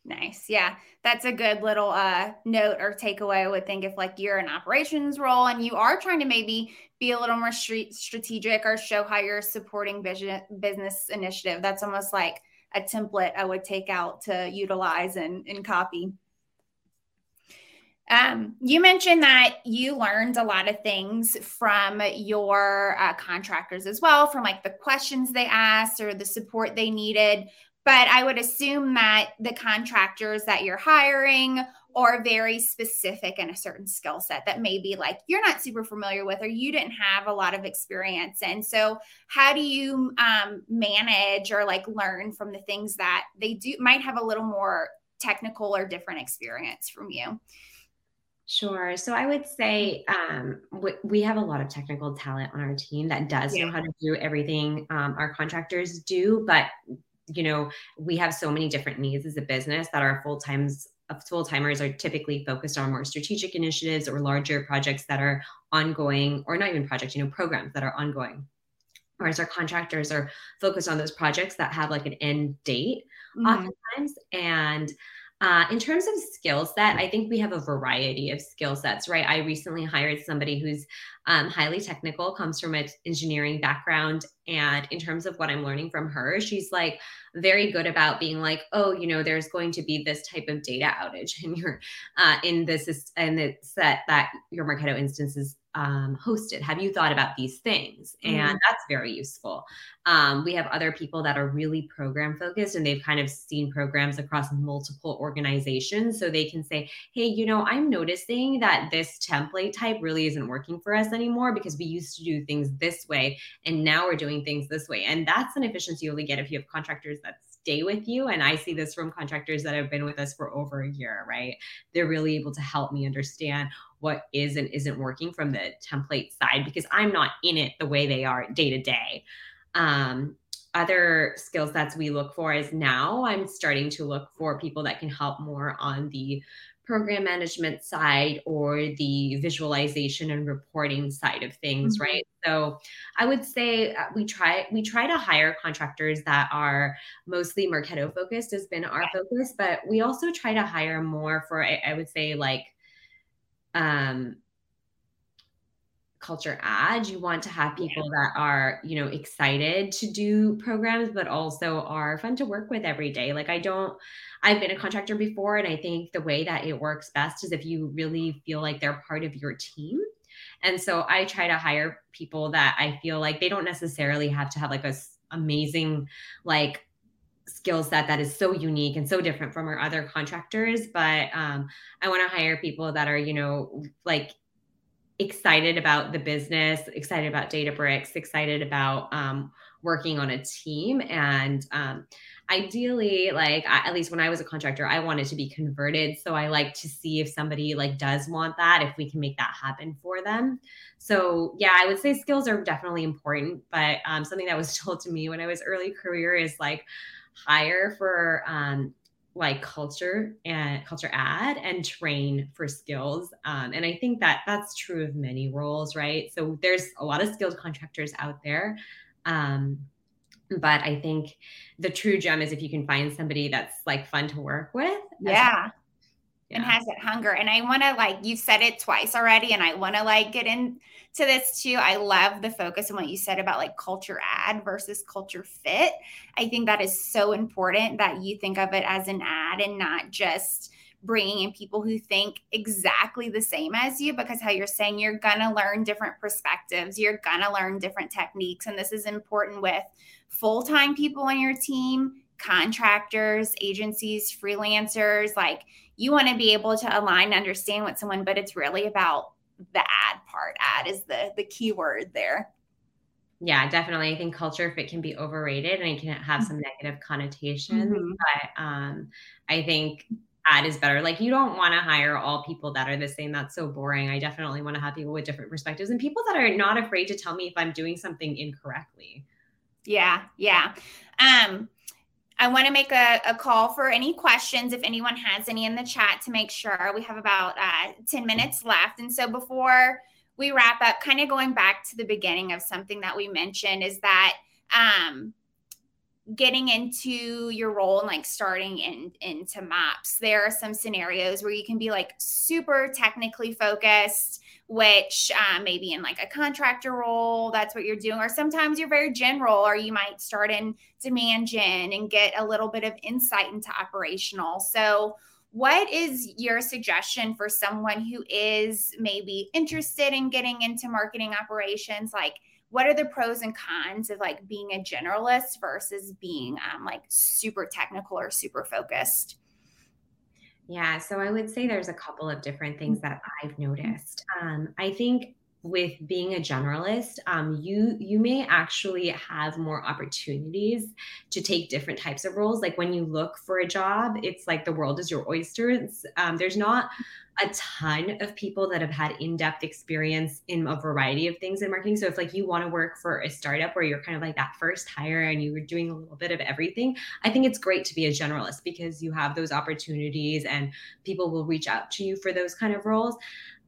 Nice. Yeah. That's a good little uh, note or takeaway. I would think if like you're in operations role and you are trying to maybe be a little more st- strategic or show how you're supporting business, business initiative, that's almost like a template I would take out to utilize and, and copy. Um, you mentioned that you learned a lot of things from your uh, contractors as well, from like the questions they asked or the support they needed. But I would assume that the contractors that you're hiring are very specific in a certain skill set that maybe like you're not super familiar with or you didn't have a lot of experience. And so how do you um, manage or like learn from the things that they do might have a little more technical or different experience from you? Sure. So I would say um, w- we have a lot of technical talent on our team that does yeah. know how to do everything um, our contractors do, but you know, we have so many different needs as a business that our full times full timers are typically focused on more strategic initiatives or larger projects that are ongoing, or not even projects, you know, programs that are ongoing. Whereas our contractors are focused on those projects that have like an end date mm-hmm. oftentimes. And Uh, in terms of skill set, I think we have a variety of skill sets, right? I recently hired somebody who's um, highly technical, comes from an engineering background. And in terms of what I'm learning from her, she's like very good about being like, oh, you know, there's going to be this type of data outage in your uh, in this and the set that your Marketo instance is um, hosted. Have you thought about these things? Mm-hmm. And that's very useful. Um, we have other people that are really program focused and they've kind of seen programs across multiple organizations. So they can say, hey, you know, I'm noticing that this template type really isn't working for us anymore because we used to do things this way and now we're doing things this way. And that's an efficiency you only get if you have contractors that stay with you. And I see this from contractors that have been with us for over a year, right? They're really able to help me understand what is and isn't working from the template side because I'm not in it the way they are day to day. Um, other skill sets we look for is now I'm starting to look for people that can help more on the program management side or the visualization and reporting side of things, mm-hmm. right? So I would say we try we try to hire contractors that are mostly Marketo focused has been our focus, but we also try to hire more for, I, I would say like, um, culture ad. You want to have people that are, you know, excited to do programs, but also are fun to work with every day. Like I don't, I've been a contractor before, and I think the way that it works best is if you really feel like they're part of your team. And so I try to hire people that I feel like they don't necessarily have to have like a amazing, like skill set that is so unique and so different from our other contractors. But um, I want to hire people that are, you know, like excited about the business, excited about Databricks, excited about um, working on a team. And um, ideally, like I, at least when I was a contractor, I wanted to be converted. So I like to see if somebody like does want that, if we can make that happen for them. So yeah, I would say skills are definitely important, but um, something that was told to me when I was early career is like hire for um, like culture and culture ad and train for skills. Um, and I think that that's true of many roles, right? So there's a lot of skilled contractors out there. Um, but I think the true gem is if you can find somebody that's like fun to work with. Yeah. Yeah. And has that hunger. And I want to like, you've said it twice already. And I want to like get into this too. I love the focus on what you said about like culture ad versus culture fit. I think that is so important that you think of it as an ad and not just bringing in people who think exactly the same as you, because how you're saying you're going to learn different perspectives, you're going to learn different techniques. And this is important with full-time people on your team, contractors, agencies, freelancers. Like, you want to be able to align and understand with someone, but it's really about the ad part. Ad is the, the key word there. Yeah, definitely. I think culture fit can be overrated and it can have some negative connotations, mm-hmm. but um, I think ad is better. Like, you don't want to hire all people that are the same. That's so boring. I definitely want to have people with different perspectives and people that are not afraid to tell me if I'm doing something incorrectly. Yeah. Yeah. Um, I want to make a, a call for any questions, if anyone has any in the chat, to make sure we have about uh, ten minutes left. And so before we wrap up, kind of going back to the beginning of something that we mentioned, is that um, getting into your role and like starting in, into M O P S, there are some scenarios where you can be like super technically focused, which uh, maybe in like a contractor role, that's what you're doing. Or sometimes you're very general, or you might start in demand gen and get a little bit of insight into operational. So what is your suggestion for someone who is maybe interested in getting into marketing operations? Like, what are the pros and cons of like being a generalist versus being um, like super technical or super focused? Yeah, so I would say there's a couple of different things that I've noticed. Um, I think with being a generalist, um, you you may actually have more opportunities to take different types of roles. Like, when you look for a job, it's like the world is your oyster. It's, um, there's not a ton of people that have had in-depth experience in a variety of things in marketing. So if like you want to work for a startup where you're kind of like that first hire and you were doing a little bit of everything, I think it's great to be a generalist because you have those opportunities and people will reach out to you for those kind of roles.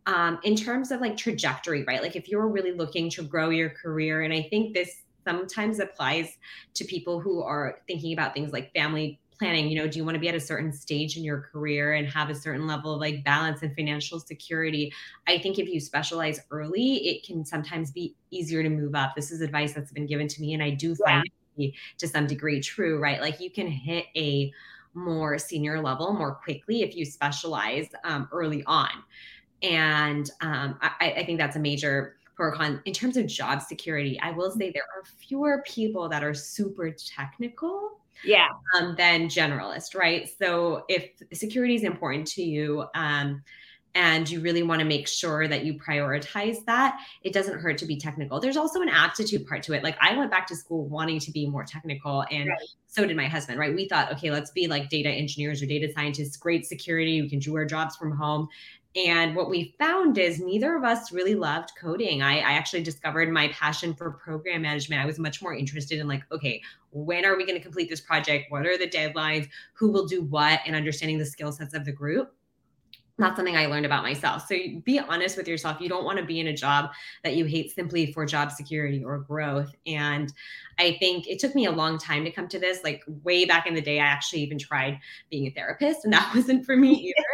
Um, in terms of like trajectory, right? Like, if you're really looking to grow your career, and I think this sometimes applies to people who are thinking about things like family planning, you know, do you want to be at a certain stage in your career and have a certain level of like balance and financial security? I think if you specialize early, it can sometimes be easier to move up. This is advice that's been given to me, and I do find it to be to some degree true, right? Like, you can hit a more senior level more quickly if you specialize um, early on. And um, I, I think that's a major pro con. In terms of job security, I will say there are fewer people that are super technical. Yeah. Um, than generalist, right? So if security is important to you, um, and you really want to make sure that you prioritize that, it doesn't hurt to be technical. There's also an aptitude part to it. Like, I went back to school wanting to be more technical, and right. so did my husband, right? We thought, okay, let's be like data engineers or data scientists, great security, we can do our jobs from home. And what we found is neither of us really loved coding. I, I actually discovered my passion for program management. I was much more interested in like, okay, when are we going to complete this project? What are the deadlines? Who will do what? And understanding the skill sets of the group. Not something I learned about myself. So be honest with yourself. You don't want to be in a job that you hate simply for job security or growth. And I think it took me a long time to come to this. Like, way back in the day, I actually even tried being a therapist, and that wasn't for me either.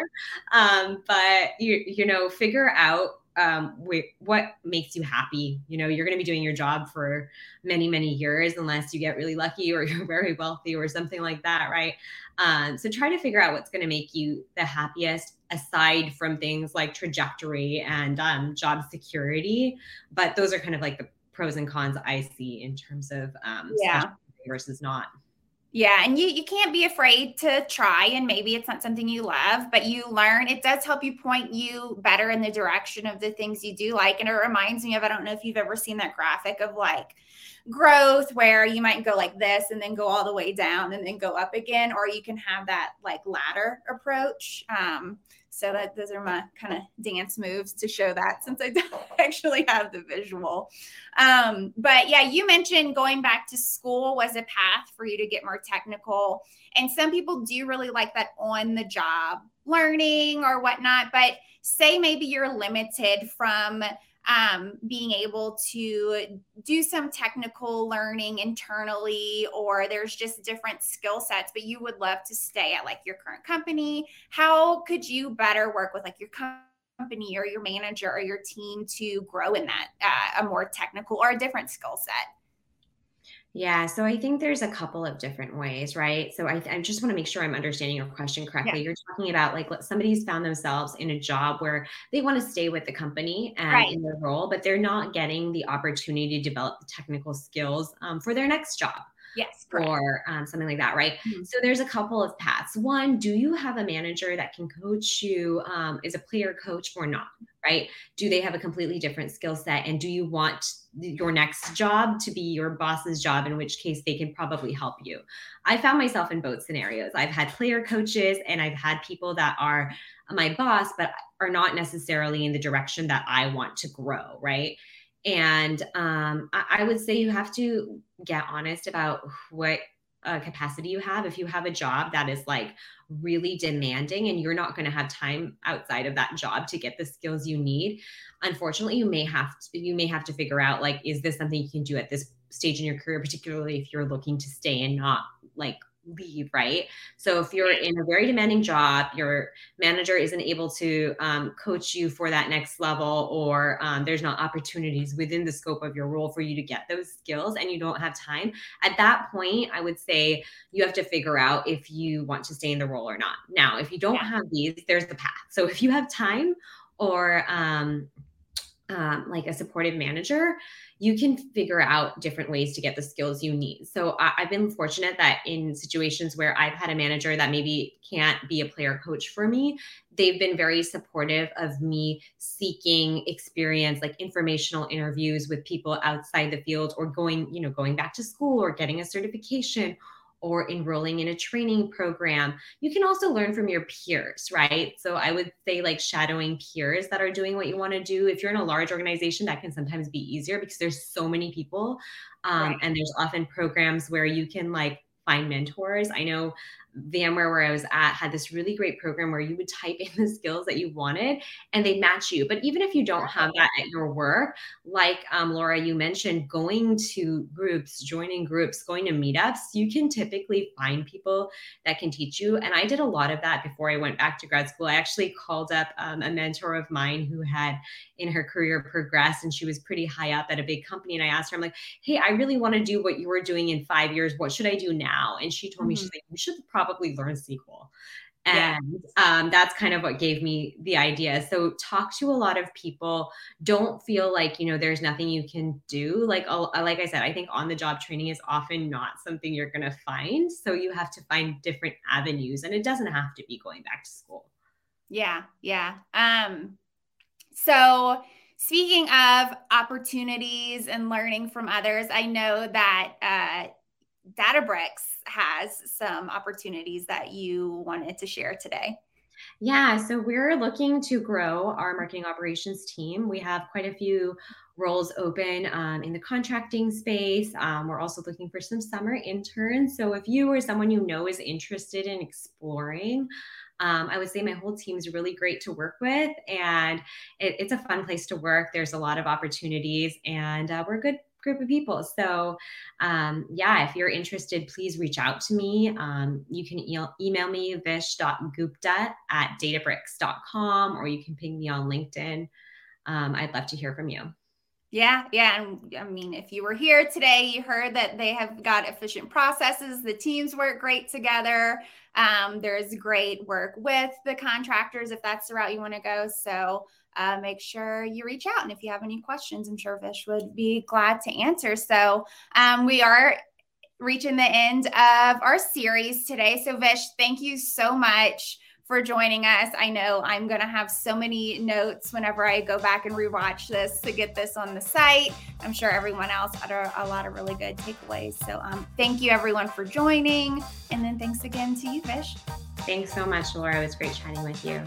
Um, but you, you know, figure out um, wh- what makes you happy. You know, you're going to be doing your job for many, many years, unless you get really lucky or you're very wealthy or something like that. Right. Um, so try to figure out what's going to make you the happiest, aside from things like trajectory and um, job security. But those are kind of like the pros and cons I see in terms of um, yeah. versus not. Yeah. And you, you can't be afraid to try, and maybe it's not something you love, but you learn. It does help you point you better in the direction of the things you do like. And it reminds me of, I don't know if you've ever seen that graphic of like growth, where you might go like this and then go all the way down and then go up again, or you can have that like ladder approach. Um, so that those are my kind of dance moves to show that, since I don't actually have the visual. Um, but yeah, you mentioned going back to school was a path for you to get more technical. And some people do really like that on the job learning or whatnot, but say maybe you're limited from um, being able to do some technical learning internally, or there's just different skill sets, but you would love to stay at like your current company. How could you better work with like your company or your manager or your team to grow in that, uh, a more technical or a different skill set? Yeah. So I think there's a couple of different ways, right? So I, I just want to make sure I'm understanding your question correctly. Yeah. You're talking about like somebody's found themselves in a job where they want to stay with the company and right. in their role, but they're not getting the opportunity to develop the technical skills um, for their next job. Yes. Correct. Or um, something like that, right? Mm-hmm. So there's a couple of paths. One, do you have a manager that can coach you? Um, is a player coach or not, right? Do they have a completely different skill set? And do you want your next job to be your boss's job, in which case they can probably help you? I found myself in both scenarios. I've had player coaches and I've had people that are my boss, but are not necessarily in the direction that I want to grow, right? And um, I, I would say you have to get honest about what uh, capacity you have. If you have a job that is like really demanding and you're not going to have time outside of that job to get the skills you need, unfortunately, you may have to, you may have to figure out, like, is this something you can do at this stage in your career, particularly if you're looking to stay and not like leave, right? So if you're in a very demanding job, your manager isn't able to um, coach you for that next level, or um, there's not opportunities within the scope of your role for you to get those skills, and you don't have time. At that point, I would say you have to figure out if you want to stay in the role or not. Now, if you don't yeah. have these, there's the path. So if you have time or um, um, like a supportive manager, you can figure out different ways to get the skills you need. So I, I've been fortunate that in situations where I've had a manager that maybe can't be a player coach for me, they've been very supportive of me seeking experience, like informational interviews with people outside the field, or going, you know, going back to school, or getting a certification, or enrolling in a training program. You can also learn from your peers, right? So I would say like shadowing peers that are doing what you want to do. If you're in a large organization, that can sometimes be easier because there's so many people. Um, right. And there's often programs where you can like find mentors. I know VMware, where I was at, had this really great program where you would type in the skills that you wanted and they match you. But even if you don't have that at your work, like um, Laura, you mentioned going to groups, joining groups, going to meetups, you can typically find people that can teach you. And I did a lot of that before I went back to grad school. I actually called up um, a mentor of mine who had in her career progressed, and she was pretty high up at a big company. And I asked her, I'm like, hey, I really want to do what you were doing in five years. What should I do now? And she told mm-hmm. me, she's like, you should probably probably learn S Q L. And yeah. um, that's kind of what gave me the idea. So talk to a lot of people. Don't feel like, you know, there's nothing you can do. Like, like I said, I think on-the-job training is often not something you're going to find. So you have to find different avenues, and it doesn't have to be going back to school. Yeah. Yeah. Um, so speaking of opportunities and learning from others, I know that, uh, Databricks has some opportunities that you wanted to share today. Yeah, so we're looking to grow our marketing operations team. We have quite a few roles open um, in the contracting space. Um, we're also looking for some summer interns. So if you or someone you know is interested in exploring, Um, I would say my whole team is really great to work with, and it, it's a fun place to work. There's a lot of opportunities, and uh, we're a good group of people. So um, yeah, if you're interested, please reach out to me. Um, you can e- email me vish dot gupta at databricks dot com, or you can ping me on LinkedIn. Um, I'd love to hear from you. Yeah. Yeah. And I mean, if you were here today, you heard that they have got efficient processes. The teams work great together. Um, there's great work with the contractors, if that's the route you want to go. So uh, make sure you reach out. And if you have any questions, I'm sure Vish would be glad to answer. So um, we are reaching the end of our series today. So Vish, thank you so much for joining us. I know I'm going to have so many notes whenever I go back and rewatch this to get this on the site. I'm sure everyone else had a, a lot of really good takeaways. So um, thank you everyone for joining. And then thanks again to you, Vish. Thanks so much, Laura. It was great chatting with you.